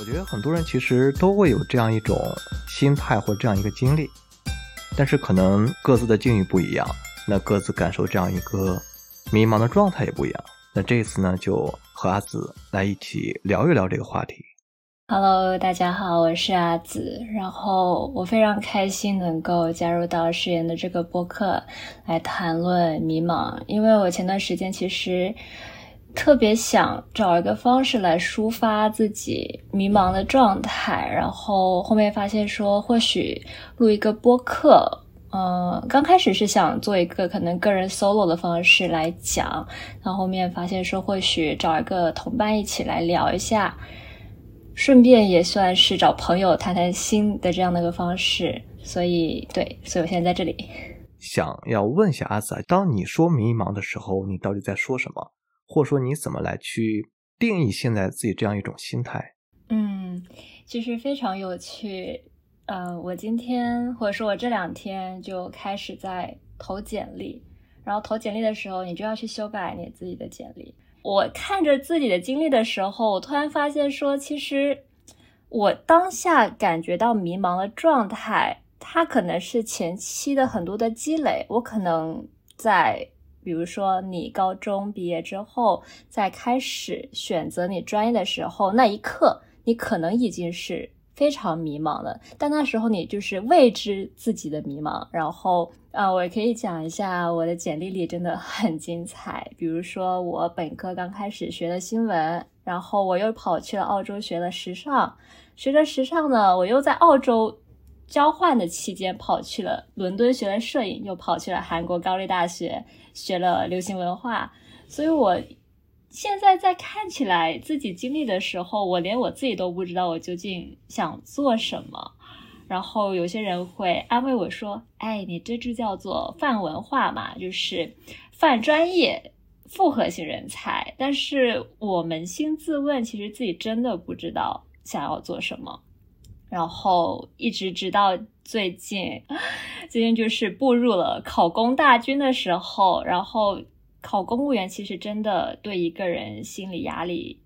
我觉得很多人其实都会有这样一种心态或这样一个经历，但是可能各自的境遇不一样，那各自感受这样一个迷茫的状态也不一样。那这一次呢，就和阿紫来一起聊一聊这个话题。Hello， 大家好，我是阿紫，然后我非常开心能够加入到誓言的这个播客来谈论迷茫，因为我前段时间其实特别想找一个方式来抒发自己迷茫的状态，然后后面发现说或许录一个播客，刚开始是想做一个可能个人 solo 的方式来讲，然后后面发现说或许找一个同伴一起来聊一下，顺便也算是找朋友谈谈心的这样的一个方式，所以我现在在这里。想要问一下阿紫，当你说迷茫的时候，你到底在说什么？或者说你怎么来去定义现在自己这样一种心态？就是非常有趣。我今天或者说我这两天就开始在投简历，然后投简历的时候你就要去修改你自己的简历。我看着自己的经历的时候，我突然发现说，其实我当下感觉到迷茫的状态，它可能是前期的很多的积累。我可能在比如说你高中毕业之后，在开始选择你专业的时候，那一刻你可能已经是非常迷茫了，但那时候你就是未知自己的迷茫。然后我也可以讲一下我的简历里真的很精彩，比如说我本科刚开始学了新闻，然后我又跑去了澳洲学了时尚，学了时尚呢，我又在澳洲交换的期间跑去了伦敦学了摄影，又跑去了韩国高丽大学学了流行文化。所以我现在在看起来自己经历的时候，我连我自己都不知道我究竟想做什么。然后有些人会安慰我说，哎，你这就叫做泛文化嘛，就是泛专业复合型人才。但是我扪心自问，其实自己真的不知道想要做什么。然后一直直到最近就是步入了考公大军的时候，然后考公务员其实真的对一个人心理压力，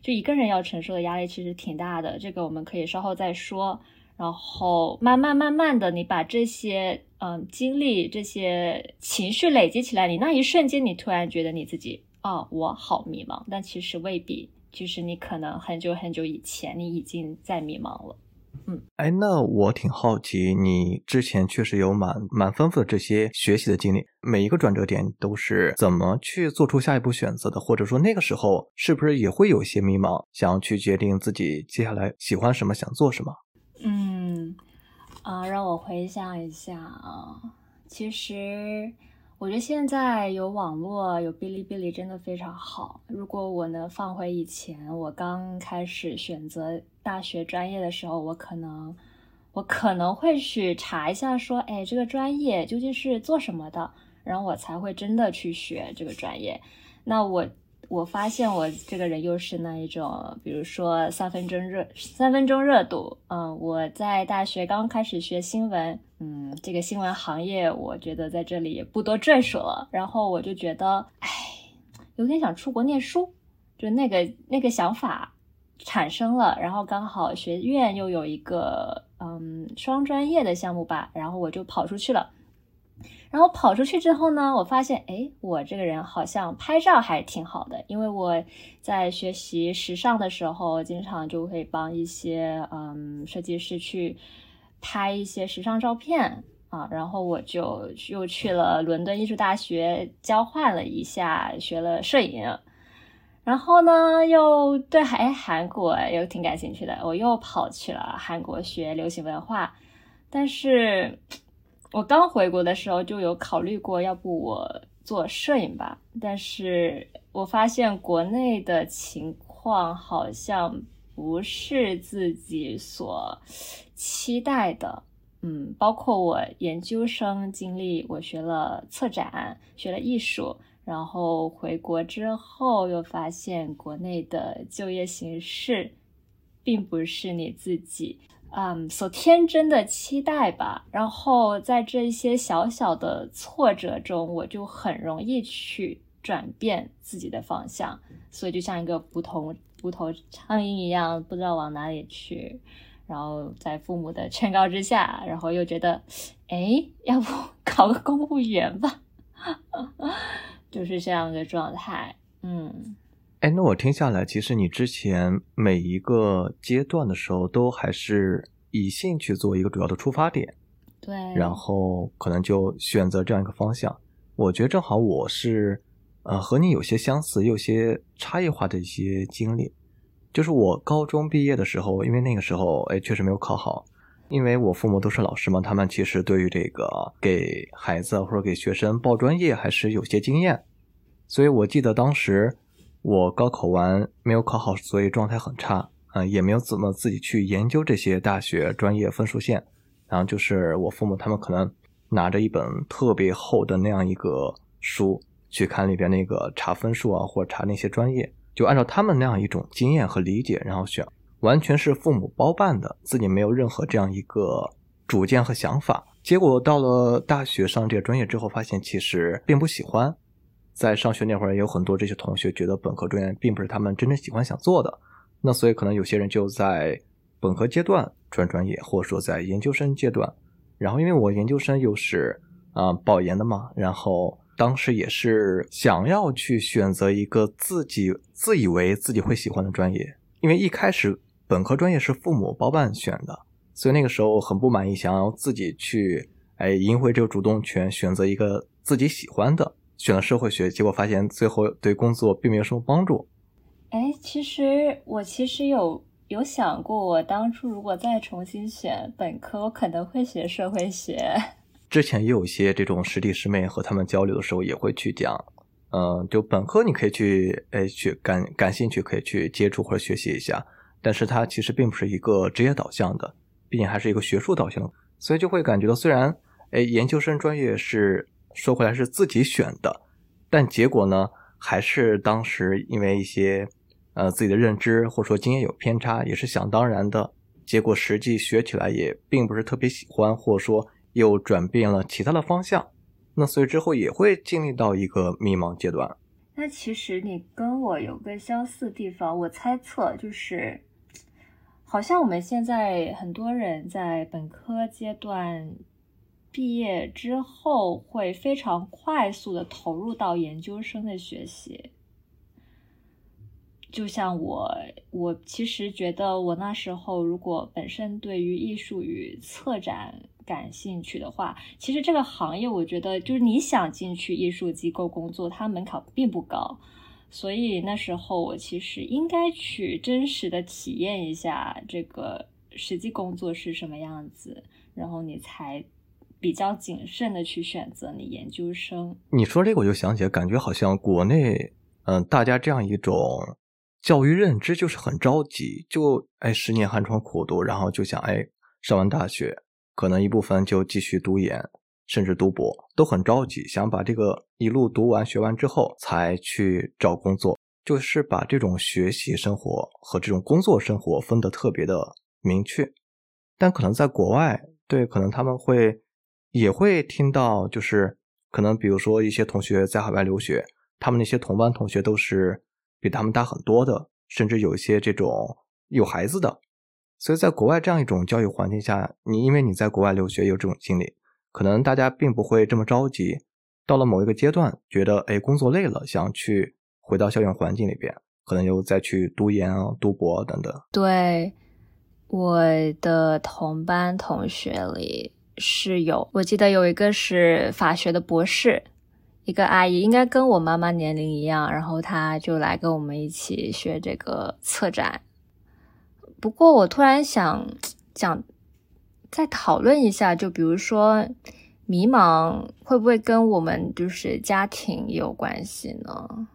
就一个人要承受的压力其实挺大的，这个我们可以稍后再说。然后慢慢的你把这些经历这些情绪累积起来，你那一瞬间你突然觉得你自己我好迷茫，但其实未必，就是你可能很久以前你已经在迷茫了。那我挺好奇，你之前确实有蛮丰富的这些学习的经历，每一个转折点都是怎么去做出下一步选择的？或者说那个时候是不是也会有一些迷茫，想要去决定自己接下来喜欢什么，想做什么？让我回想一下啊。其实我觉得现在有网络有bilibili真的非常好。如果我能放回以前，我刚开始选择大学专业的时候，我可能会去查一下说，这个专业究竟是做什么的，然后我才会真的去学这个专业。那我发现我这个人又是那一种，比如说三分钟热度。我在大学刚开始学新闻，这个新闻行业我觉得在这里也不多赘述了。然后我就觉得，有点想出国念书，就那个想法产生了。然后刚好学院又有一个双专业的项目吧，然后我就跑出去了。然后跑出去之后呢，我发现我这个人好像拍照还挺好的，因为我在学习时尚的时候经常就会帮一些设计师去拍一些时尚照片啊。然后我就又去了伦敦艺术大学交换了一下，学了摄影。然后呢又对韩国又挺感兴趣的，我又跑去了韩国学流行文化。但是我刚回国的时候就有考虑过，要不我做摄影吧，但是我发现国内的情况好像不是自己所期待的。包括我研究生经历，我学了策展，学了艺术，然后回国之后又发现国内的就业形势并不是你自己所天真的期待吧。然后在这些小小的挫折中，我就很容易去转变自己的方向，所以就像一个无头苍蝇一样不知道往哪里去，然后在父母的劝告之下，然后又觉得诶要不考个公务员吧就是这样的状态。嗯，诶那我听下来其实你之前每一个阶段的时候都还是以兴趣做一个主要的出发点，对，然后可能就选择这样一个方向。我觉得正好我是和你有些相似有些差异化的一些经历。就是我高中毕业的时候，因为那个时候确实没有考好，因为我父母都是老师嘛，他们其实对于这个给孩子或者给学生报专业还是有些经验，所以我记得当时我高考完没有考好，所以状态很差，也没有怎么自己去研究这些大学专业分数线，然后就是我父母他们可能拿着一本特别厚的那样一个书去看里边那个查分数啊，或者查那些专业，就按照他们那样一种经验和理解然后选，完全是父母包办的，自己没有任何这样一个主见和想法。结果到了大学上这个专业之后发现其实并不喜欢，在上学那会儿也有很多这些同学觉得本科专业并不是他们真正喜欢想做的，那所以可能有些人就在本科阶段转专业，或者说在研究生阶段。然后因为我研究生又是保研的嘛，然后当时也是想要去选择一个自以为自己会喜欢的专业，因为一开始本科专业是父母包办选的，所以那个时候很不满意，想要自己去赢回这个主动权，选择一个自己喜欢的，选了社会学，结果发现最后对工作并没有什么帮助。其实有想过，我当初如果再重新选本科，我可能会学社会学。之前也有一些这种师弟师妹和他们交流的时候也会去讲，就本科你可以去感兴趣，可以去接触或者学习一下，但是它其实并不是一个职业导向的，毕竟还是一个学术导向的，所以就会感觉到虽然研究生专业是说回来是自己选的，但结果呢还是当时因为一些自己的认知或者说经验有偏差，也是想当然的，结果实际学起来也并不是特别喜欢，或者说又转变了其他的方向，那所以之后也会经历到一个迷茫阶段。那其实你跟我有个相似地方，我猜测就是好像我们现在很多人在本科阶段毕业之后会非常快速的投入到研究生的学习。就像我其实觉得我那时候如果本身对于艺术与策展感兴趣的话，其实这个行业我觉得就是你想进去艺术机构工作，它门槛并不高，所以那时候我其实应该去真实的体验一下这个实际工作是什么样子，然后你才比较谨慎的去选择你研究生。你说这个我就想起来，感觉好像国内大家这样一种教育认知就是很着急，就十年寒窗苦读，然后就想上完大学可能一部分就继续读研甚至读博，都很着急想把这个一路读完学完之后才去找工作，就是把这种学习生活和这种工作生活分得特别的明确。但可能在国外，对，可能他们也会听到，就是可能比如说一些同学在海外留学，他们那些同班同学都是比他们大很多的，甚至有一些这种有孩子的，所以在国外这样一种教育环境下，因为你在国外留学有这种经历，可能大家并不会这么着急，到了某一个阶段觉得工作累了，想去回到校园环境里边，可能又再去读研读博等等。对，我的同班同学里是有，我记得有一个是法学的博士，一个阿姨应该跟我妈妈年龄一样，然后她就来跟我们一起学这个策展。不过我突然想再讨论一下，就比如说迷茫会不会跟我们就是家庭有关系呢？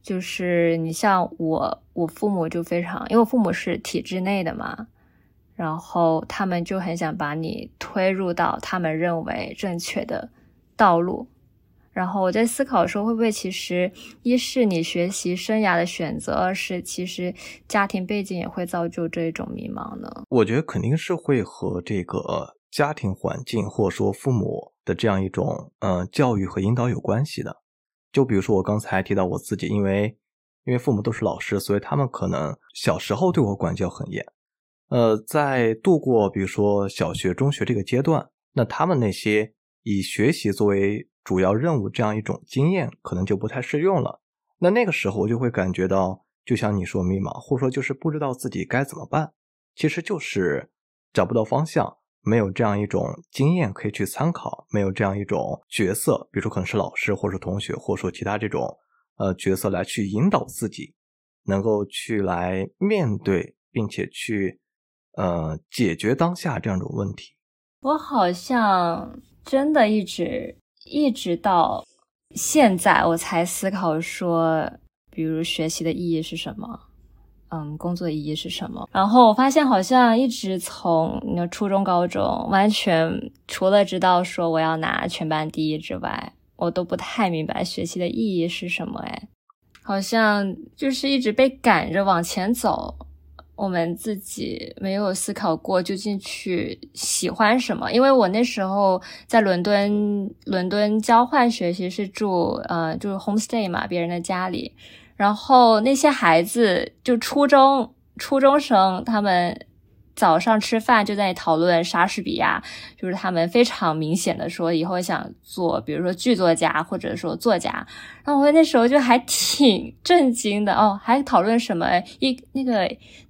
就是你像我父母就非常，因为我父母是体制内的嘛，然后他们就很想把你推入到他们认为正确的道路。然后我在思考说，会不会其实一是你学习生涯的选择，二是其实家庭背景也会造就这种迷茫呢？我觉得肯定是会和这个家庭环境或者说父母的这样一种教育和引导有关系的。就比如说我刚才提到我自己，因为因为父母都是老师，所以他们可能小时候对我管教很严。在度过比如说小学、中学这个阶段，那他们那些以学习作为主要任务这样一种经验可能就不太适用了。那个时候我就会感觉到，就像你说迷茫，或者说就是不知道自己该怎么办，其实就是找不到方向，没有这样一种经验可以去参考，没有这样一种角色，比如说可能是老师或者同学或者说其他这种角色来去引导自己，能够去来面对并且去解决当下这样一种问题。我好像真的一直到现在我才思考说，比如学习的意义是什么，工作意义是什么。然后我发现好像一直从初中高中，完全除了知道说我要拿全班第一之外，我都不太明白学习的意义是什么。好像就是一直被赶着往前走，我们自己没有思考过究竟去喜欢什么。因为我那时候在伦敦交换学习是住homestay 嘛，别人的家里。然后那些孩子就初中生，他们早上吃饭就在讨论莎士比亚，就是他们非常明显的说以后想做比如说剧作家或者说作家。然后我那时候就还挺震惊的，还讨论什么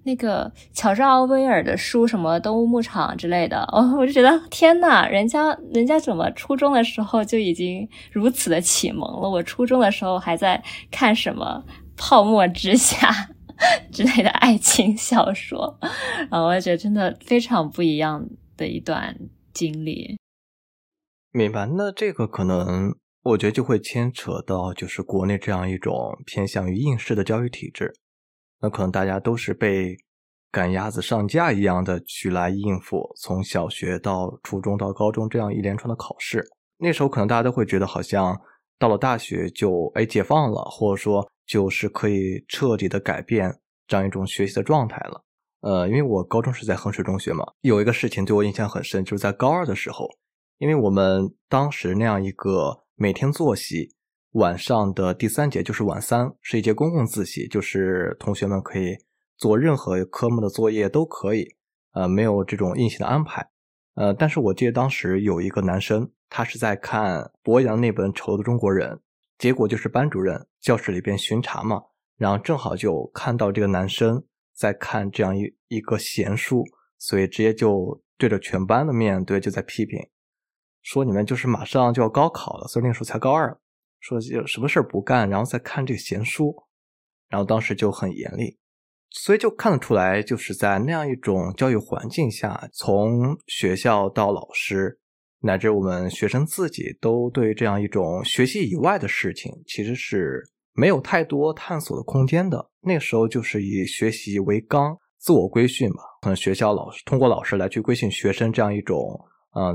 那个乔治奥威尔的书，什么动物牧场之类的。我就觉得天哪，人家怎么初中的时候就已经如此的启蒙了，我初中的时候还在看什么泡沫之夏之类的爱情小说。我觉得真的非常不一样的一段经历。明白。那这个可能我觉得就会牵扯到就是国内这样一种偏向于应试的教育体制，那可能大家都是被赶鸭子上架一样的去来应付从小学到初中到高中这样一连串的考试。那时候可能大家都会觉得好像到了大学就解放了，或者说就是可以彻底的改变这样一种学习的状态了。因为我高中是在衡水中学嘛，有一个事情对我印象很深，就是在高二的时候，因为我们当时那样一个每天作息，晚上的第3节就是晚三，是一节公共自习，就是同学们可以做任何科目的作业都可以，没有这种硬性的安排。但是我记得当时有一个男生，他是在看柏杨那本《丑陋的中国人》，结果就是班主任教室里边巡查嘛，然后正好就看到这个男生在看这样一个闲书，所以直接就对着全班的面对就在批评，说你们就是马上就要高考了，所以那时候才高二，说什么事不干，然后再看这个闲书，然后当时就很严厉。所以就看得出来，就是在那样一种教育环境下，从学校到老师乃至我们学生自己，都对这样一种学习以外的事情其实是没有太多探索的空间的。那个时候就是以学习为纲，自我规训吧，可能学校老师通过老师来去规训学生这样一种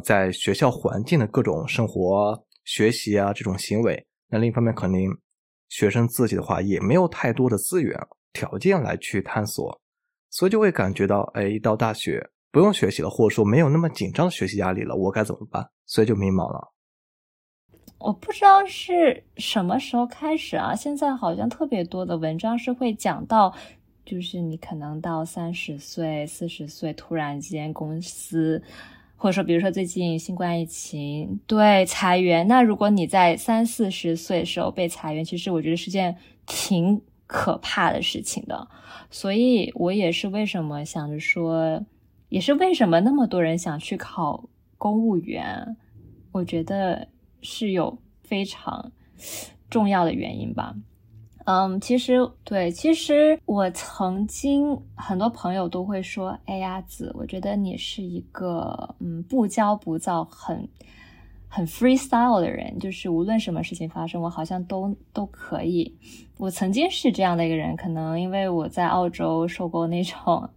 在学校环境的各种生活学习啊这种行为。那另一方面肯定学生自己的话也没有太多的资源条件来去探索，所以就会感觉到一到大学不用学习了，或者说没有那么紧张的学习压力了，我该怎么办？所以就迷茫了。我不知道是什么时候开始啊，现在好像特别多的文章是会讲到，就是你可能到30岁、40岁，突然间公司或者说比如说最近新冠疫情对裁员，那如果你在30、40岁的时候被裁员，其实我觉得是件挺可怕的事情的。所以我也是为什么想着说，也是为什么那么多人想去考公务员，我觉得是有非常重要的原因吧。其实我曾经很多朋友都会说，鸭子，我觉得你是一个不骄不躁，很 freestyle 的人，就是无论什么事情发生，我好像都可以。我曾经是这样的一个人，可能因为我在澳洲受过那种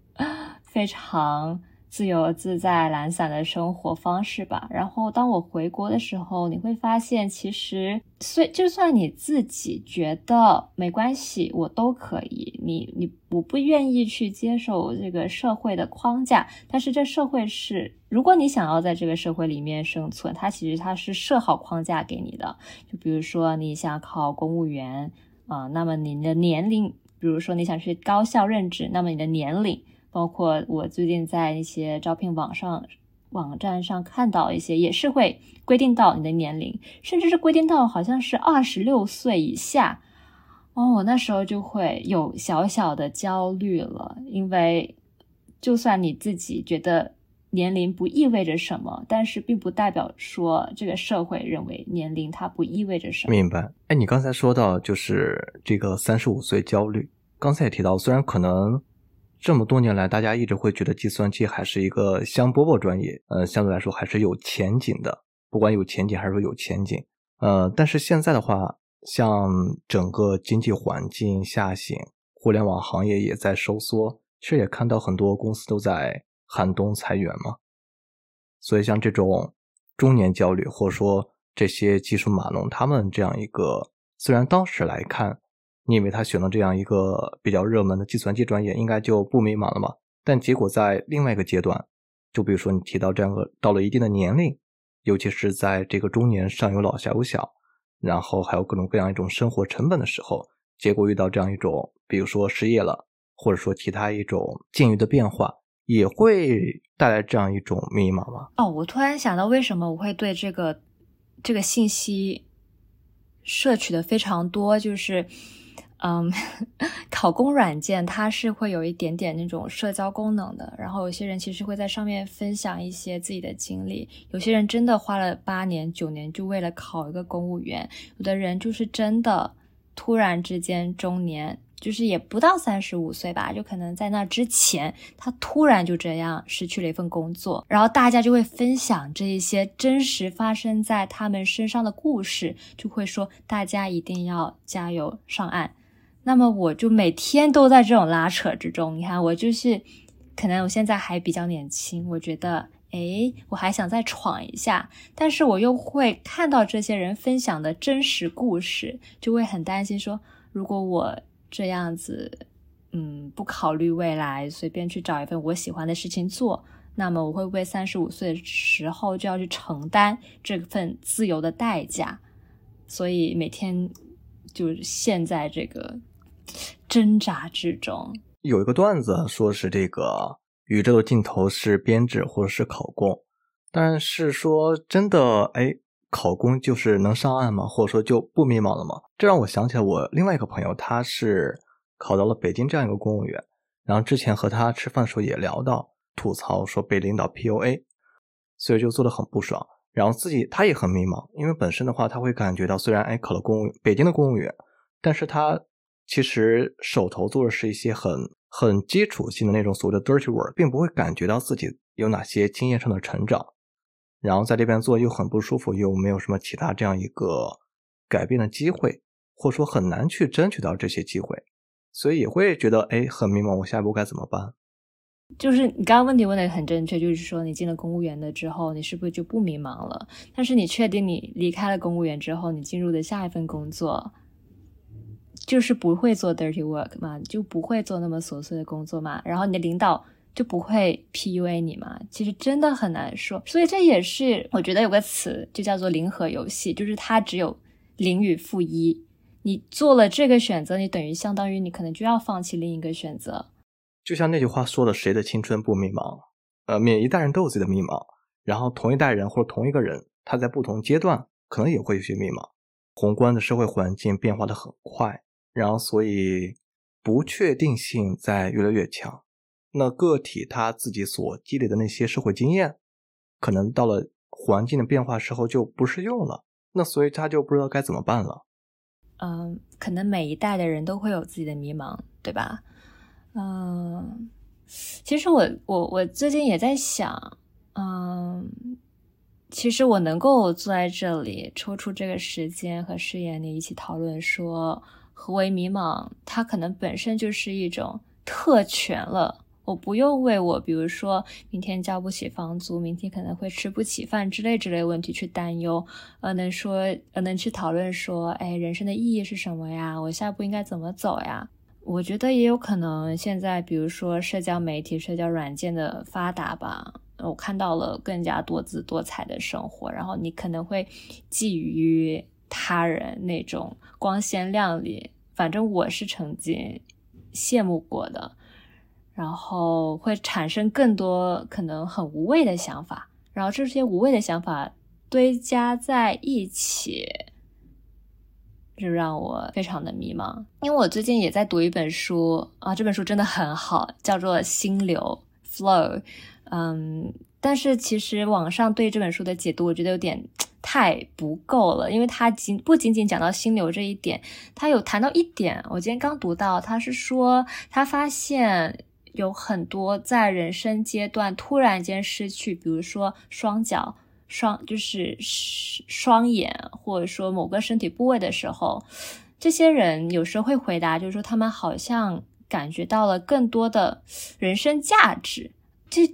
非常自由自在懒散的生活方式吧。然后当我回国的时候，你会发现其实就算你自己觉得没关系我都可以，我不愿意去接受这个社会的框架，但是这社会是，如果你想要在这个社会里面生存，它其实它是设好框架给你的。就比如说你想考公务员，啊、那么你的年龄，比如说你想去高校任职，那么你的年龄，包括我最近在一些招聘网站上看到一些，也是会规定到你的年龄，甚至是规定到好像是26岁以下。哦，我那时候就会有小小的焦虑了，因为就算你自己觉得年龄不意味着什么，但是并不代表说这个社会认为年龄它不意味着什么。明白。哎，你刚才说到就是这个35岁焦虑，刚才也提到，虽然可能这么多年来大家一直会觉得计算机还是一个香饽饽专业，相对来说还是有前景的，不管有前景还是说有前景，但是现在的话，像整个经济环境下行，互联网行业也在收缩，其实也看到很多公司都在寒冬裁员嘛，所以像这种中年焦虑，或者说这些技术码农，他们这样一个，虽然当时来看你以为他选了这样一个比较热门的计算机专业应该就不迷茫了嘛，但结果在另外一个阶段，就比如说你提到这样个到了一定的年龄，尤其是在这个中年上有老下有小，然后还有各种各样一种生活成本的时候，结果遇到这样一种比如说失业了，或者说其他一种境遇的变化，也会带来这样一种迷茫吗？哦，我突然想到为什么我会对这个信息摄取的非常多，就是考公软件它是会有一点点那种社交功能的，然后有些人其实会在上面分享一些自己的经历，有些人真的花了8年9年就为了考一个公务员，有的人就是真的突然之间中年，就是也不到35岁吧，就可能在那之前他突然就这样失去了一份工作，然后大家就会分享这一些真实发生在他们身上的故事，就会说大家一定要加油上岸。那么我就每天都在这种拉扯之中，你看我就是可能我现在还比较年轻，我觉得我还想再闯一下，但是我又会看到这些人分享的真实故事，就会很担心说如果我这样子不考虑未来，随便去找一份我喜欢的事情做，那么我会为35岁的时候就要去承担这份自由的代价，所以每天就陷在这个挣扎之中。有一个段子说是这个宇宙的尽头是编制或者是考公，但是说真的考公就是能上岸吗？或者说就不迷茫了吗？这让我想起来我另外一个朋友，他是考到了北京这样一个公务员，然后之前和他吃饭的时候也聊到，吐槽说被领导 PUA， 所以就做得很不爽，然后自己他也很迷茫，因为本身的话他会感觉到虽然考了北京的公务员，但是他其实手头做的是一些很基础性的那种所谓的 dirty work， 并不会感觉到自己有哪些经验上的成长，然后在这边做又很不舒服，又没有什么其他这样一个改变的机会，或者说很难去争取到这些机会，所以也会觉得很迷茫，我下一步该怎么办。就是你刚刚问题问的很正确，就是说你进了公务员了之后你是不是就不迷茫了，但是你确定你离开了公务员之后你进入的下一份工作就是不会做 dirty work 嘛，就不会做那么琐碎的工作嘛，然后你的领导就不会 PUA 你嘛，其实真的很难说。所以这也是我觉得有个词就叫做零和游戏，就是它只有零与负一，你做了这个选择，你等于相当于你可能就要放弃另一个选择。就像那句话说的，谁的青春不迷茫，每一代人都有自己的迷茫，然后同一代人或者同一个人他在不同阶段可能也会有些迷茫，宏观的社会环境变化的很快，然后所以不确定性在越来越强，那个体他自己所积累的那些社会经验可能到了环境的变化时候就不适用了，那所以他就不知道该怎么办了。可能每一代的人都会有自己的迷茫，对吧？其实我最近也在想，其实我能够坐在这里抽出这个时间和视野里一起讨论说何为迷茫，它可能本身就是一种特权了，我不用为我比如说明天交不起房租，明天可能会吃不起饭之类问题去担忧，能去讨论说人生的意义是什么呀，我下一步应该怎么走呀。我觉得也有可能现在比如说社交媒体社交软件的发达吧，我看到了更加多姿多彩的生活，然后你可能会觊觎他人那种光鲜亮丽，反正我是曾经羡慕过的，然后会产生更多可能很无谓的想法，然后这些无谓的想法堆加在一起，就让我非常的迷茫。因为我最近也在读一本书啊，这本书真的很好，叫做《心流》（Flow）。但是其实网上对这本书的解读，我觉得有点太不够了，因为它不仅仅讲到心流这一点，它有谈到一点，我今天刚读到，它是说它发现有很多在人生阶段突然间失去，比如说双脚、就是双眼，或者说某个身体部位的时候，这些人有时候会回答，就是说他们好像感觉到了更多的人生价值。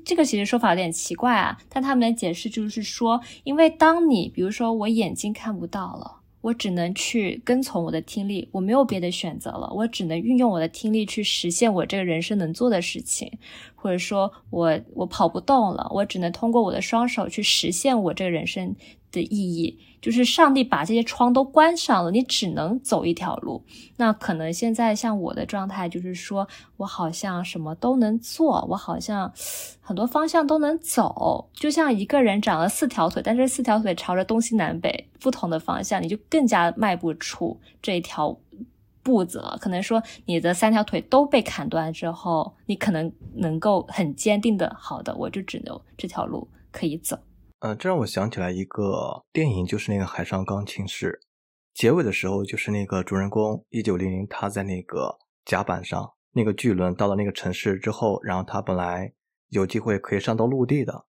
这个其实说法有点奇怪啊，但他们的解释就是说，因为当你比如说我眼睛看不到了，我只能去跟从我的听力，我没有别的选择了，我只能运用我的听力去实现我这个人生能做的事情，或者说我跑不动了，我只能通过我的双手去实现我这个人生的意义，就是上帝把这些窗都关上了，你只能走一条路。那可能现在像我的状态就是说，我好像什么都能做，我好像很多方向都能走，就像一个人长了四条腿，但是四条腿朝着东西南北不同的方向，你就更加迈不出这一条步子了。可能说你的三条腿都被砍断之后，你可能能够很坚定的，好的，我就只有这条路可以走。这让我想起来一个电影，就是那个《海上钢琴师》，结尾的时候就是那个主人公1900，他在那个甲板上，那个巨轮到了那个城市之后，然后他本来有机会可以上到陆地的。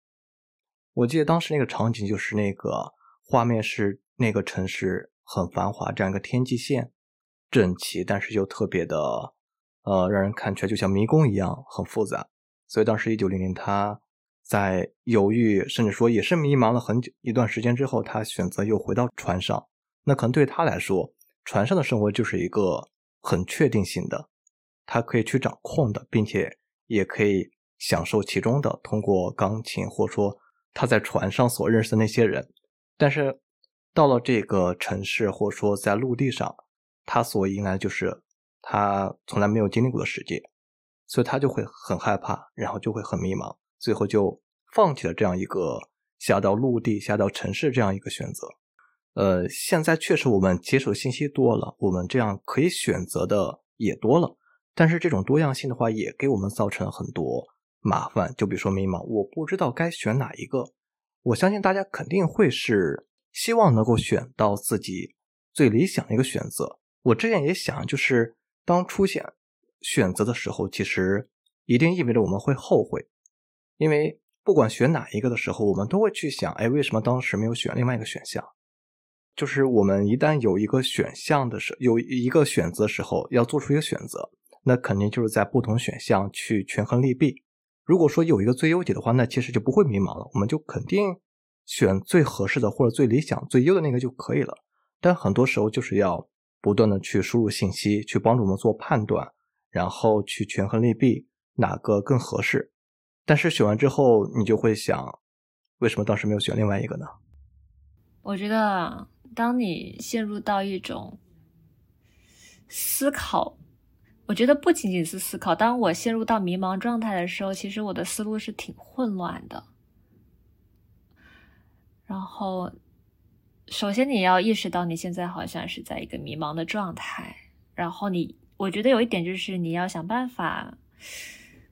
我记得当时那个场景就是那个画面是那个城市很繁华，这样一个天际线整齐，但是又特别的让人看起来就像迷宫一样很复杂。所以当时1900他在犹豫，甚至说也是迷茫了很久一段时间之后，他选择又回到船上。那可能对他来说，船上的生活就是一个很确定性的，他可以去掌控的，并且也可以享受其中的，通过钢琴或者说他在船上所认识的那些人。但是到了这个城市或者说在陆地上，他所迎来的就是他从来没有经历过的世界，所以他就会很害怕，然后就会很迷茫，最后就放弃了这样一个下到陆地下到城市这样一个选择。现在确实我们接受信息多了，我们这样可以选择的也多了，但是这种多样性的话也给我们造成很多麻烦。就比如说迷茫，我不知道该选哪一个，我相信大家肯定会是希望能够选到自己最理想的一个选择。我之前也想，就是当出现选择的时候，其实一定意味着我们会后悔，因为不管选哪一个的时候，我们都会去想，哎，为什么当时没有选另外一个选项？就是我们一旦有一个选项的时候，有一个选择的时候，要做出一个选择，那肯定就是在不同选项去权衡利弊。如果说有一个最优解的话，那其实就不会迷茫了，我们就肯定选最合适的或者最理想最优的那个就可以了。但很多时候就是要不断的去输入信息，去帮助我们做判断，然后去权衡利弊，哪个更合适。但是选完之后你就会想，为什么当时没有选另外一个呢？我觉得当你陷入到一种思考，我觉得不仅仅是思考，当我陷入到迷茫状态的时候，其实我的思路是挺混乱的。然后首先你要意识到你现在好像是在一个迷茫的状态，然后我觉得有一点就是你要想办法，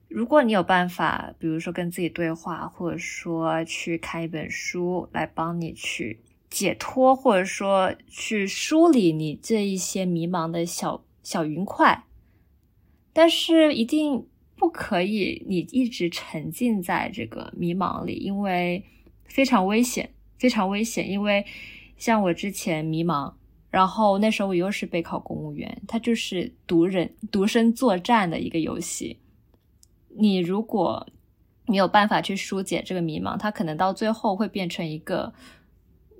如果你有办法，比如说跟自己对话，或者说去看一本书来帮你去解脱，或者说去梳理你这一些迷茫的小云块，但是一定不可以你一直沉浸在这个迷茫里，因为非常危险，非常危险。因为像我之前迷茫，然后那时候我又是备考公务员，它就是独身作战的一个游戏。你如果没有办法去疏解这个迷茫，它可能到最后会变成一个，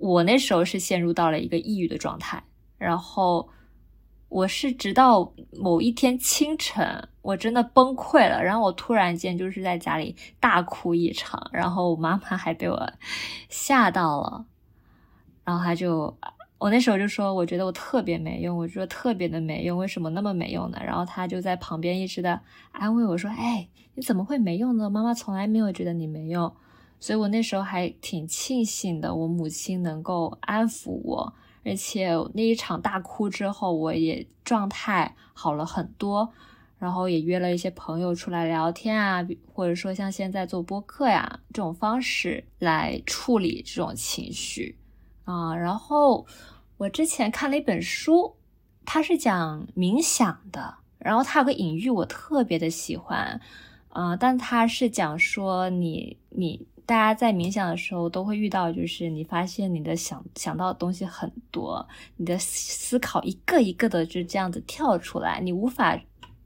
我那时候是陷入到了一个抑郁的状态。然后我是直到某一天清晨我真的崩溃了，然后我突然间就是在家里大哭一场，然后我妈妈还被我吓到了，然后她就我那时候就说，我觉得我特别没用，我说特别的没用，为什么那么没用呢？然后他就在旁边一直的安慰我说，哎，你怎么会没用呢？妈妈从来没有觉得你没用。所以我那时候还挺庆幸的，我母亲能够安抚我，而且那一场大哭之后，我也状态好了很多，然后也约了一些朋友出来聊天啊，或者说像现在做播客呀，这种方式来处理这种情绪啊。然后我之前看了一本书，它是讲冥想的，然后它有个隐喻我特别的喜欢啊，但它是讲说你大家在冥想的时候都会遇到，就是你发现你的想到的东西很多，你的思考一个一个的就这样子跳出来，你无法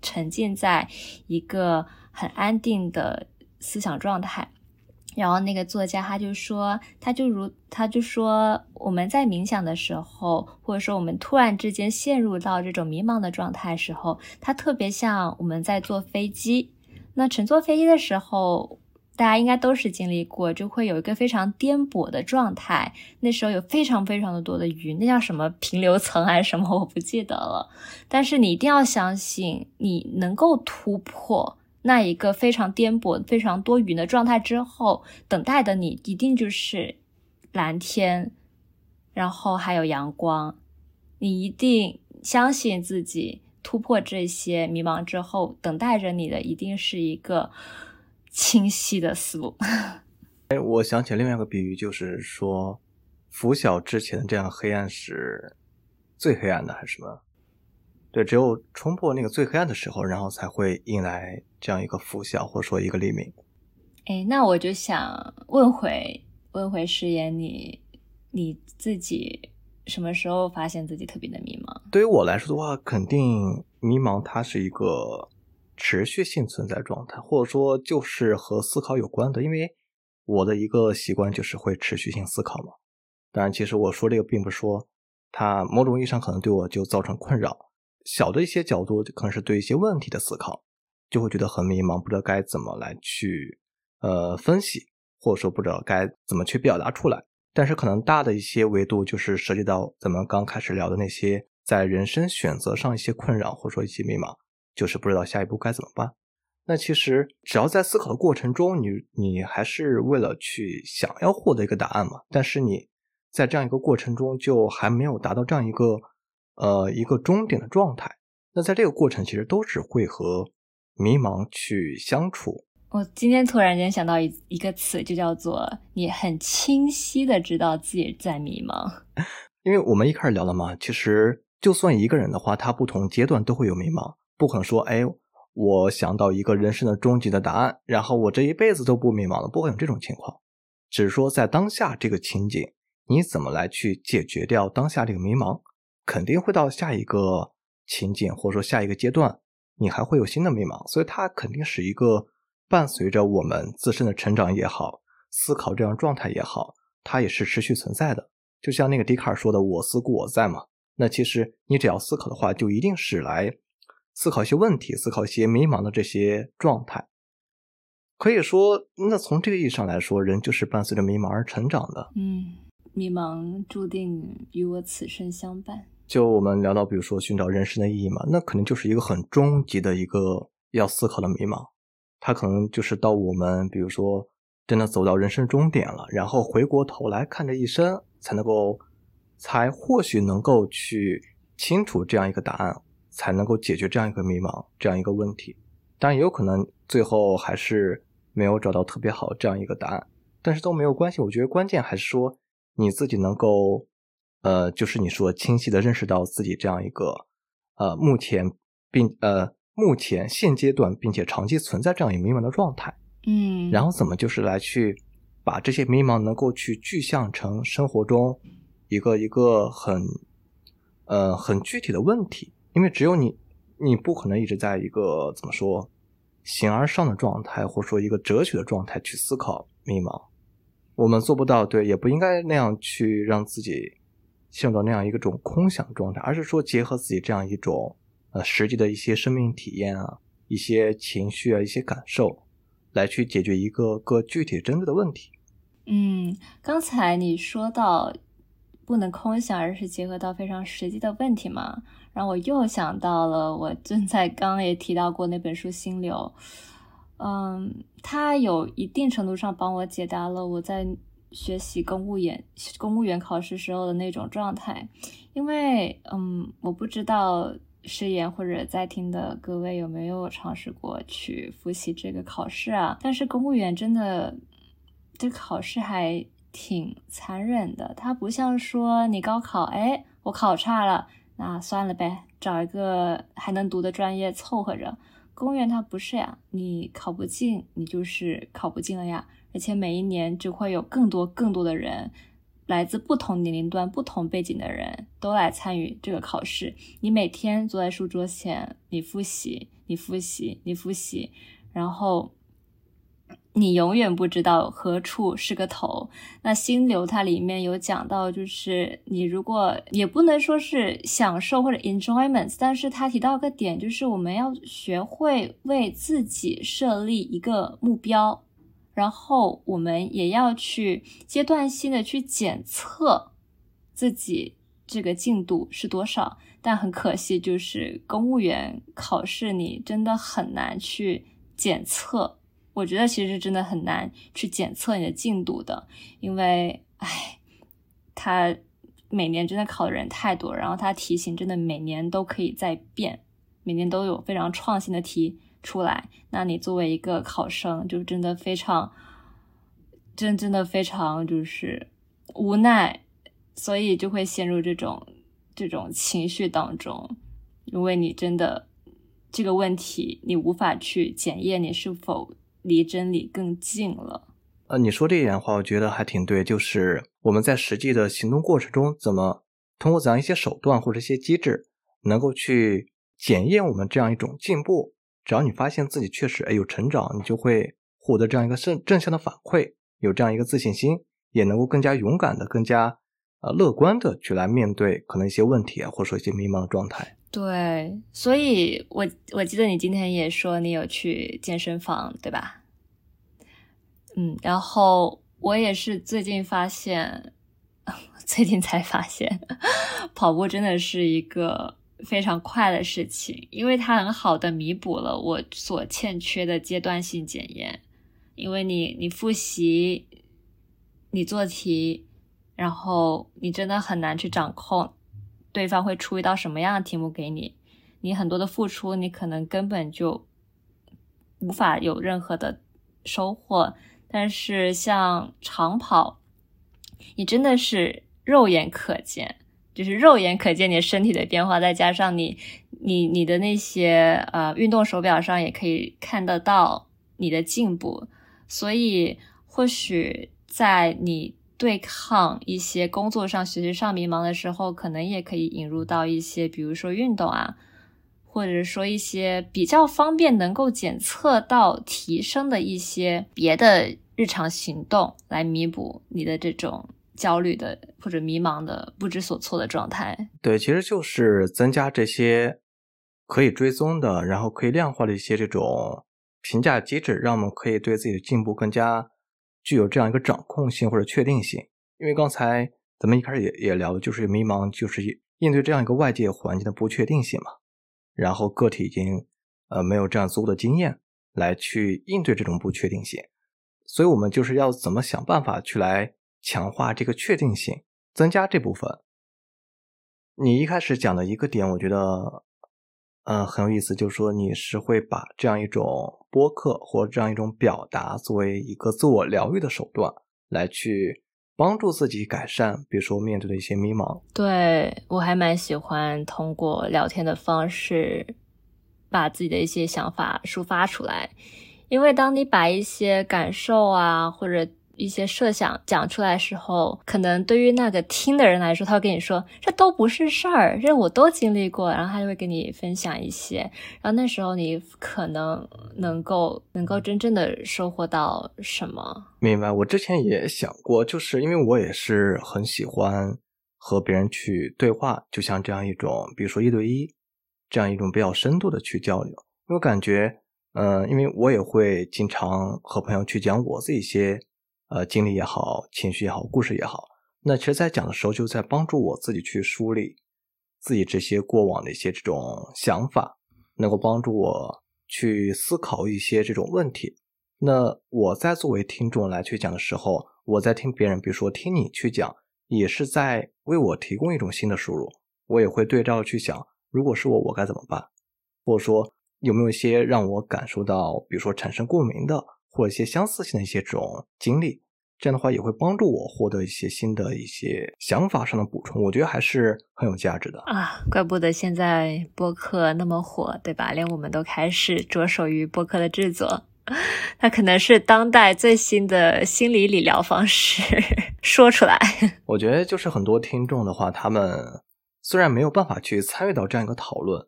沉浸在一个很安定的思想状态。然后那个作家他就说我们在冥想的时候，或者说我们突然之间陷入到这种迷茫的状态的时候，它特别像我们在坐飞机。那乘坐飞机的时候，大家应该都是经历过，就会有一个非常颠簸的状态，那时候有非常非常的多的云，那叫什么平流层还是什么我不记得了，但是你一定要相信你能够突破那一个非常颠簸非常多云的状态之后，等待的你一定就是蓝天，然后还有阳光，你一定相信自己突破这些迷茫之后，等待着你的一定是一个清晰的思路。我想起另外一个比喻，就是说拂晓之前这样黑暗是最黑暗的还是什么，对，只有冲破那个最黑暗的时候，然后才会迎来这样一个拂晓，或者说一个黎明。哎，那我就想问回诗妍，你自己什么时候发现自己特别的迷茫？对于我来说的话，肯定迷茫它是一个持续性存在状态，或者说就是和思考有关的，因为我的一个习惯就是会持续性思考嘛。当然其实我说这个并不是说它某种意义上可能对我就造成困扰，小的一些角度可能是对一些问题的思考，就会觉得很迷茫，不知道该怎么来去分析，或者说不知道该怎么去表达出来。但是可能大的一些维度就是涉及到咱们刚开始聊的那些在人生选择上一些困扰，或者说一些迷茫，就是不知道下一步该怎么办。那其实只要在思考的过程中，你还是为了去想要获得一个答案嘛，但是你在这样一个过程中就还没有达到这样一个终点的状态，那在这个过程其实都是会和迷茫去相处。我今天突然间想到一个词，就叫做你很清晰的知道自己在迷茫。因为我们一开始聊了嘛，其实就算一个人的话，他不同阶段都会有迷茫，不可能说，哎，我想到一个人生的终极的答案，然后我这一辈子都不迷茫了，不会有这种情况。只是说在当下这个情景，你怎么来去解决掉当下这个迷茫，肯定会到下一个情景或者说下一个阶段，你还会有新的迷茫。所以它肯定是一个伴随着我们自身的成长也好，思考这样状态也好，它也是持续存在的。就像那个笛卡尔说的我思故我在嘛，那其实你只要思考的话，就一定是来思考一些问题，思考一些迷茫的这些状态。可以说那从这个意义上来说，人就是伴随着迷茫而成长的。迷茫注定与我此生相伴。就我们聊到比如说寻找人生的意义嘛，那可能就是一个很终极的一个要思考的迷茫，它可能就是到我们比如说真的走到人生终点了，然后回过头来看着一生，才或许能够去清楚这样一个答案，才能够解决这样一个迷茫这样一个问题。当然也有可能最后还是没有找到特别好这样一个答案，但是都没有关系。我觉得关键还是说你自己能够就是你说清晰的认识到自己这样一个目前现阶段并且长期存在这样一个迷茫的状态。然后怎么就是来去把这些迷茫能够去具象成生活中一个很具体的问题。因为只有你不可能一直在一个怎么说形而上的状态，或者说一个哲学的状态去思考迷茫，我们做不到，对，也不应该那样去让自己陷入到那样一个种空想状态，而是说结合自己这样一种实际的一些生命体验啊，一些情绪啊，一些感受，来去解决一个个具体针对的问题。刚才你说到不能空想，而是结合到非常实际的问题嘛。然后我又想到了我正在刚也提到过那本书《心流》，它有一定程度上帮我解答了我在学习公务员考试时候的那种状态，因为我不知道誓言或者在听的各位有没有尝试过去复习这个考试啊，但是公务员真的这考试还挺残忍的，它不像说你高考，我考差了，那算了呗，找一个还能读的专业凑合着。公务员它不是呀，你考不进，你就是考不进了呀。而且每一年只会有更多的人，来自不同年龄段不同背景的人都来参与这个考试。你每天坐在书桌前，你复习，然后你永远不知道何处是个头。那心流它里面有讲到，就是你如果也不能说是享受或者 enjoyment， 但是他提到一个点，就是我们要学会为自己设立一个目标，然后我们也要去阶段性的去检测自己这个进度是多少。但很可惜，就是公务员考试你真的很难去检测，我觉得其实真的很难去检测你的进度的，因为他每年真的考的人太多，然后他题型真的每年都可以再变，每年都有非常创新的题出来，那你作为一个考生就真的非常就是无奈，所以就会陷入这种情绪当中，因为你真的这个问题你无法去检验你是否离真理更近了。你说这一点话我觉得还挺对，就是我们在实际的行动过程中怎么通过怎样一些手段或者一些机制能够去检验我们这样一种进步。只要你发现自己确实有成长，你就会获得这样一个正向的反馈，有这样一个自信心，也能够更加勇敢的更加乐观的去来面对可能一些问题啊，或者说一些迷茫的状态。对，所以我记得你今天也说你有去健身房对吧？然后我也是最近才发现跑步真的是一个非常快的事情，因为它很好的弥补了我所欠缺的阶段性检验。因为你复习，你做题，然后你真的很难去掌控对方会出一道什么样的题目给你，你很多的付出你可能根本就无法有任何的收获。但是像长跑，你真的是肉眼可见，就是肉眼可见你身体的变化，再加上你的那些运动手表上也可以看得到你的进步。所以或许在你对抗一些工作上学习上迷茫的时候，可能也可以引入到一些比如说运动啊，或者说一些比较方便能够检测到提升的一些别的日常行动，来弥补你的这种焦虑的或者迷茫的不知所措的状态。对，其实就是增加这些可以追踪的然后可以量化的一些这种评价机制，让我们可以对自己的进步更加具有这样一个掌控性或者确定性。因为刚才咱们一开始也聊的就是迷茫，就是应对这样一个外界环境的不确定性嘛，然后个体已经没有这样足够的经验来去应对这种不确定性，所以我们就是要怎么想办法去来强化这个确定性，增加这部分。你一开始讲的一个点我觉得很有意思，就是说你是会把这样一种播客或者这样一种表达作为一个自我疗愈的手段来去帮助自己改善比如说面对的一些迷茫。对，我还蛮喜欢通过聊天的方式把自己的一些想法抒发出来，因为当你把一些感受啊或者一些设想讲出来的时候，可能对于那个听的人来说，他会跟你说这都不是事儿，这我都经历过，然后他就会跟你分享一些，然后那时候你可能能够真正的收获到什么。明白，我之前也想过，就是因为我也是很喜欢和别人去对话，就像这样一种比如说一对一这样一种比较深度的去交流。因为我感觉因为我也会经常和朋友去讲我自己一些经历也好，情绪也好，故事也好，那其实在讲的时候就在帮助我自己去梳理自己这些过往的一些这种想法，能够帮助我去思考一些这种问题。那我在作为听众来去讲的时候，我在听别人，比如说听你去讲，也是在为我提供一种新的输入。我也会对照去想，如果是我，我该怎么办，或者说有没有一些让我感受到比如说产生共鸣的，或者一些相似性的一些这种经历。这样的话也会帮助我获得一些新的一些想法上的补充，我觉得还是很有价值的啊！怪不得现在播客那么火，对吧？连我们都开始着手于播客的制作，它可能是当代最新的心理理疗方式说出来，我觉得就是很多听众的话，他们虽然没有办法去参与到这样一个讨论，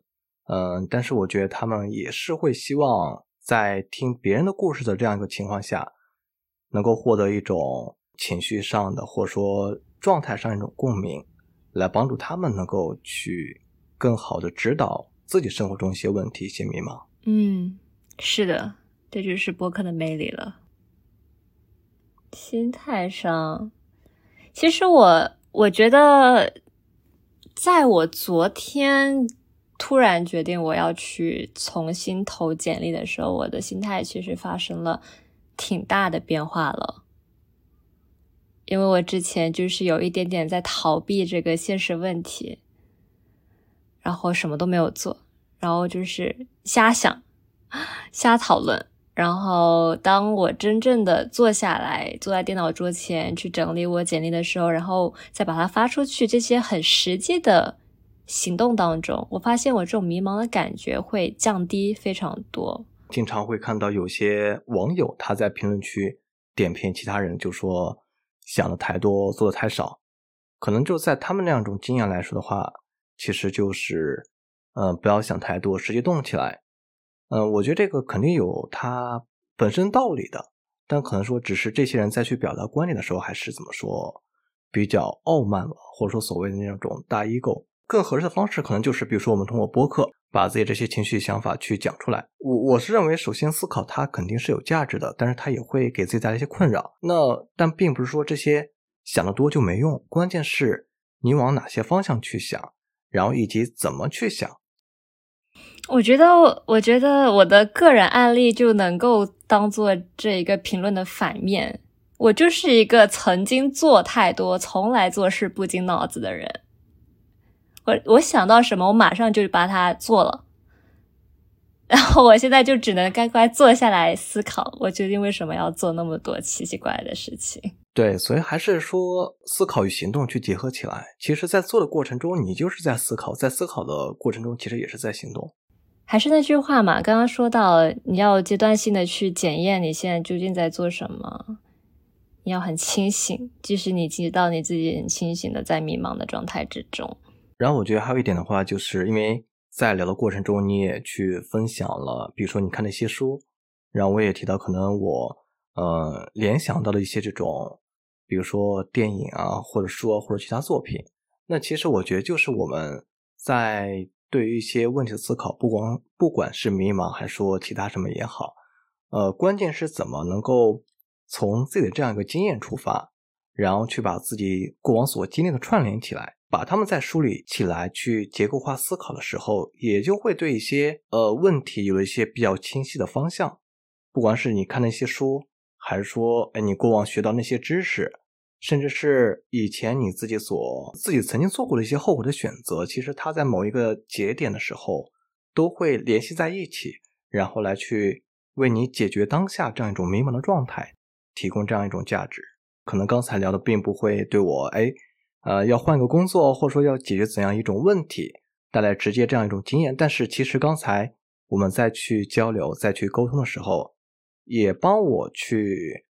但是我觉得他们也是会希望在听别人的故事的这样一个情况下，能够获得一种情绪上的或者说状态上一种共鸣，来帮助他们能够去更好的指导自己生活中一些问题一些迷茫。嗯，是的，这就是播客的魅力了。心态上其实我觉得在我昨天突然决定我要去重新投简历的时候，我的心态其实发生了挺大的变化了，因为我之前就是有一点点在逃避这个现实问题，然后什么都没有做，然后就是瞎想瞎讨论，然后当我真正的坐下来坐在电脑桌前去整理我简历的时候，然后再把它发出去，这些很实际的行动当中，我发现我这种迷茫的感觉会降低非常多。经常会看到有些网友他在评论区点评其他人，就说想的太多做的太少，可能就在他们那样一种经验来说的话，其实就是不要想太多，实际动起来。我觉得这个肯定有它本身道理的，但可能说只是这些人在去表达观点的时候，还是怎么说比较傲慢吧，或者说所谓的那种大 ego。更合适的方式可能就是比如说我们通过播客把自己这些情绪想法去讲出来。我是认为首先思考它肯定是有价值的，但是它也会给自己带来一些困扰。但并不是说这些想得多就没用，关键是你往哪些方向去想，然后以及怎么去想。我觉得我的个人案例就能够当做这一个评论的反面。我就是一个曾经做太多从来做事不经脑子的人。我想到什么我马上就把它做了，然后我现在就只能乖乖坐下来思考，我究竟为什么要做那么多奇奇怪怪的事情。对，所以还是说思考与行动去结合起来，其实在做的过程中你就是在思考，在思考的过程中其实也是在行动。还是那句话嘛，刚刚说到你要阶段性的去检验你现在究竟在做什么，你要很清醒，即使你知道你自己很清醒的在迷茫的状态之中。然后我觉得还有一点的话，就是因为在聊的过程中你也去分享了比如说你看的一些书，然后我也提到可能我联想到了一些这种比如说电影啊或者书啊或者其他作品。那其实我觉得就是我们在对于一些问题的思考，不管是迷茫还是说其他什么也好，关键是怎么能够从自己的这样一个经验出发，然后去把自己过往所经历的串联起来，把他们再梳理起来，去结构化思考的时候，也就会对一些问题有一些比较清晰的方向。不管是你看那些书，还是说你过往学到那些知识，甚至是以前你自己曾经做过的一些后悔的选择，其实它在某一个节点的时候都会联系在一起，然后来去为你解决当下这样一种迷茫的状态提供这样一种价值。可能刚才聊的并不会对我要换个工作或者说要解决怎样一种问题带来直接这样一种经验，但是其实刚才我们再去交流再去沟通的时候，也帮我去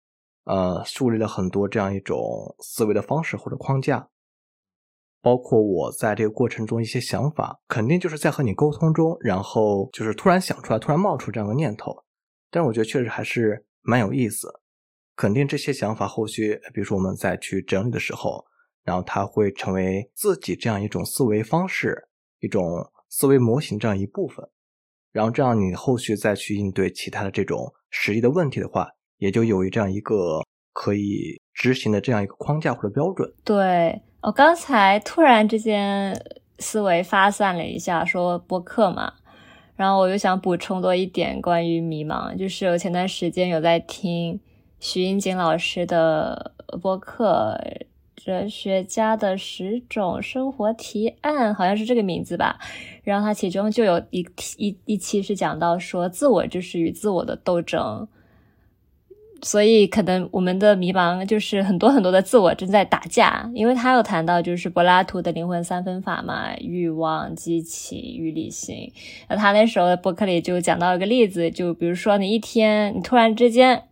树立了很多这样一种思维的方式或者框架，包括我在这个过程中一些想法肯定就是在和你沟通中，然后就是突然想出来，突然冒出这样一个念头，但是我觉得确实还是蛮有意思。肯定这些想法后续比如说我们再去整理的时候，然后它会成为自己这样一种思维方式，一种思维模型这样一部分，然后这样你后续再去应对其他的这种实际的问题的话，也就有这样一个可以执行的这样一个框架或者标准。对，我刚才突然之间思维发散了一下，说播客嘛，然后我又想补充多一点关于迷茫，就是我前段时间有在听徐英锦老师的播客，哲学家的十种生活提案，好像是这个名字吧。然后他其中就有一期是讲到说自我就是与自我的斗争，所以可能我们的迷茫就是很多很多的自我正在打架。因为他有谈到就是柏拉图的灵魂三分法嘛，欲望、激情与理性。他那时候的博客里就讲到一个例子，就比如说你一天你突然之间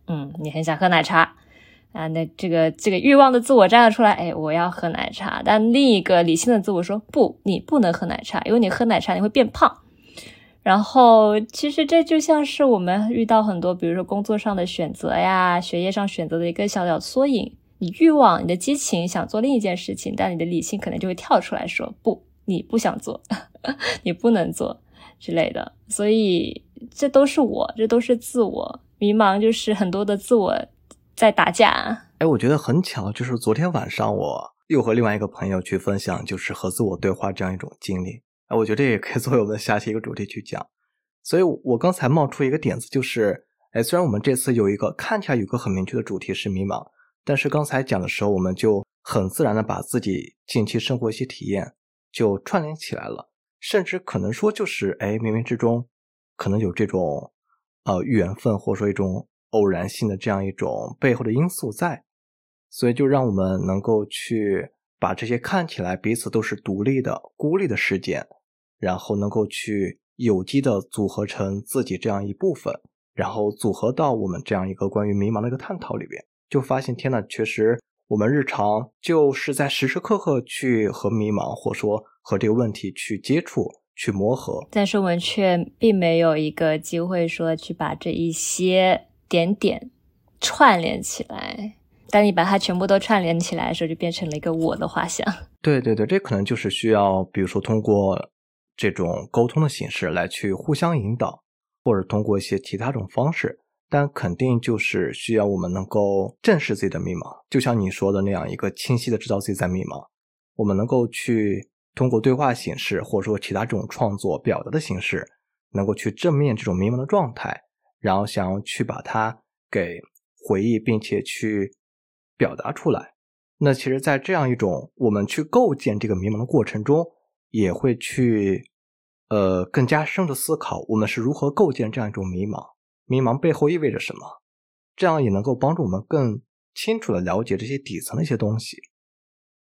你很想喝奶茶啊，那这个欲望的自我站了出来，哎，我要喝奶茶。但另一个理性的自我说，不，你不能喝奶茶，因为你喝奶茶你会变胖。然后其实这就像是我们遇到很多比如说工作上的选择呀，学业上选择的一个小小缩影。你欲望，你的激情想做另一件事情，但你的理性可能就会跳出来说，不，你不想做你不能做之类的。所以这都是我，这都是自我迷茫，就是很多的自我在打架。哎，我觉得很巧，就是昨天晚上我又和另外一个朋友去分享就是和自我对话这样一种经历。我觉得这也可以作为我们下期一个主题去讲。所以我刚才冒出一个点子，就是虽然我们这次有一个看起来有个很明确的主题是迷茫，但是刚才讲的时候我们就很自然的把自己近期生活一些体验就串联起来了，甚至可能说就是冥冥之中可能有这种缘分或者说一种偶然性的这样一种背后的因素在，所以就让我们能够去把这些看起来彼此都是独立的孤立的事件，然后能够去有机的组合成自己这样一部分，然后组合到我们这样一个关于迷茫的一个探讨里边，就发现天哪，确实我们日常就是在时时刻刻去和迷茫或说和这个问题去接触去磨合，但是我们却并没有一个机会说去把这一些点点串联起来。当你把它全部都串联起来的时候，就变成了一个我的画像。对对对，这可能就是需要比如说通过这种沟通的形式来去互相引导，或者通过一些其他种方式，但肯定就是需要我们能够正视自己的迷茫，就像你说的那样一个清晰的知道自己在迷茫，我们能够去通过对话形式或者说其他这种创作表达的形式能够去正面这种迷茫的状态，然后想要去把它给回忆并且去表达出来。那其实在这样一种我们去构建这个迷茫的过程中，也会去更加深的思考我们是如何构建这样一种迷茫背后意味着什么，这样也能够帮助我们更清楚的了解这些底层的一些东西，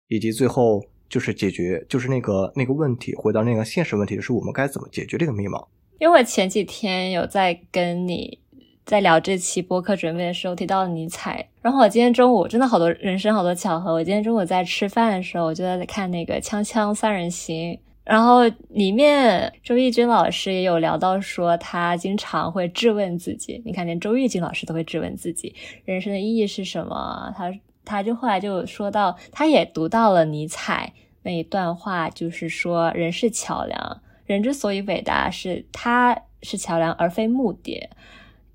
以及最后就是解决就是那个问题，回到那个现实问题，就是我们该怎么解决这个迷茫。因为我前几天有在跟你在聊这期播客准备的时候提到尼采，然后我今天中午真的好多人生好多巧合，我今天中午在吃饭的时候我就在看那个《锵锵三人行》，然后里面周轶君老师也有聊到说他经常会质问自己，你看连周轶君老师都会质问自己人生的意义是什么。他就后来就说到他也读到了尼采那一段话，就是说人是桥梁，人之所以伟大是他是桥梁而非木蝶。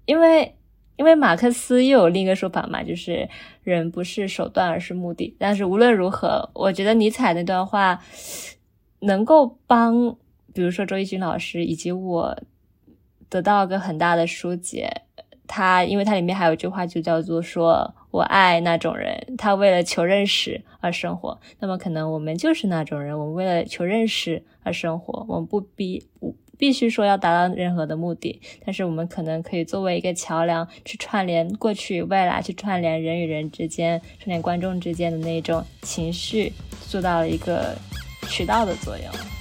因为马克思又有另一个说法嘛，就是人不是手段而是目的。但是无论如何，我觉得尼采那段话能够帮比如说周轶君老师以及我得到一个很大的疏解。因为他里面还有一句话就叫做说我爱那种人，他为了求认识而生活。那么可能我们就是那种人，我们为了求认识而生活，我们不必须说要达到任何的目的，但是我们可能可以作为一个桥梁去串联过去与未来，去串联人与人之间，串联观众之间的那种情绪，做到了一个渠道的作用。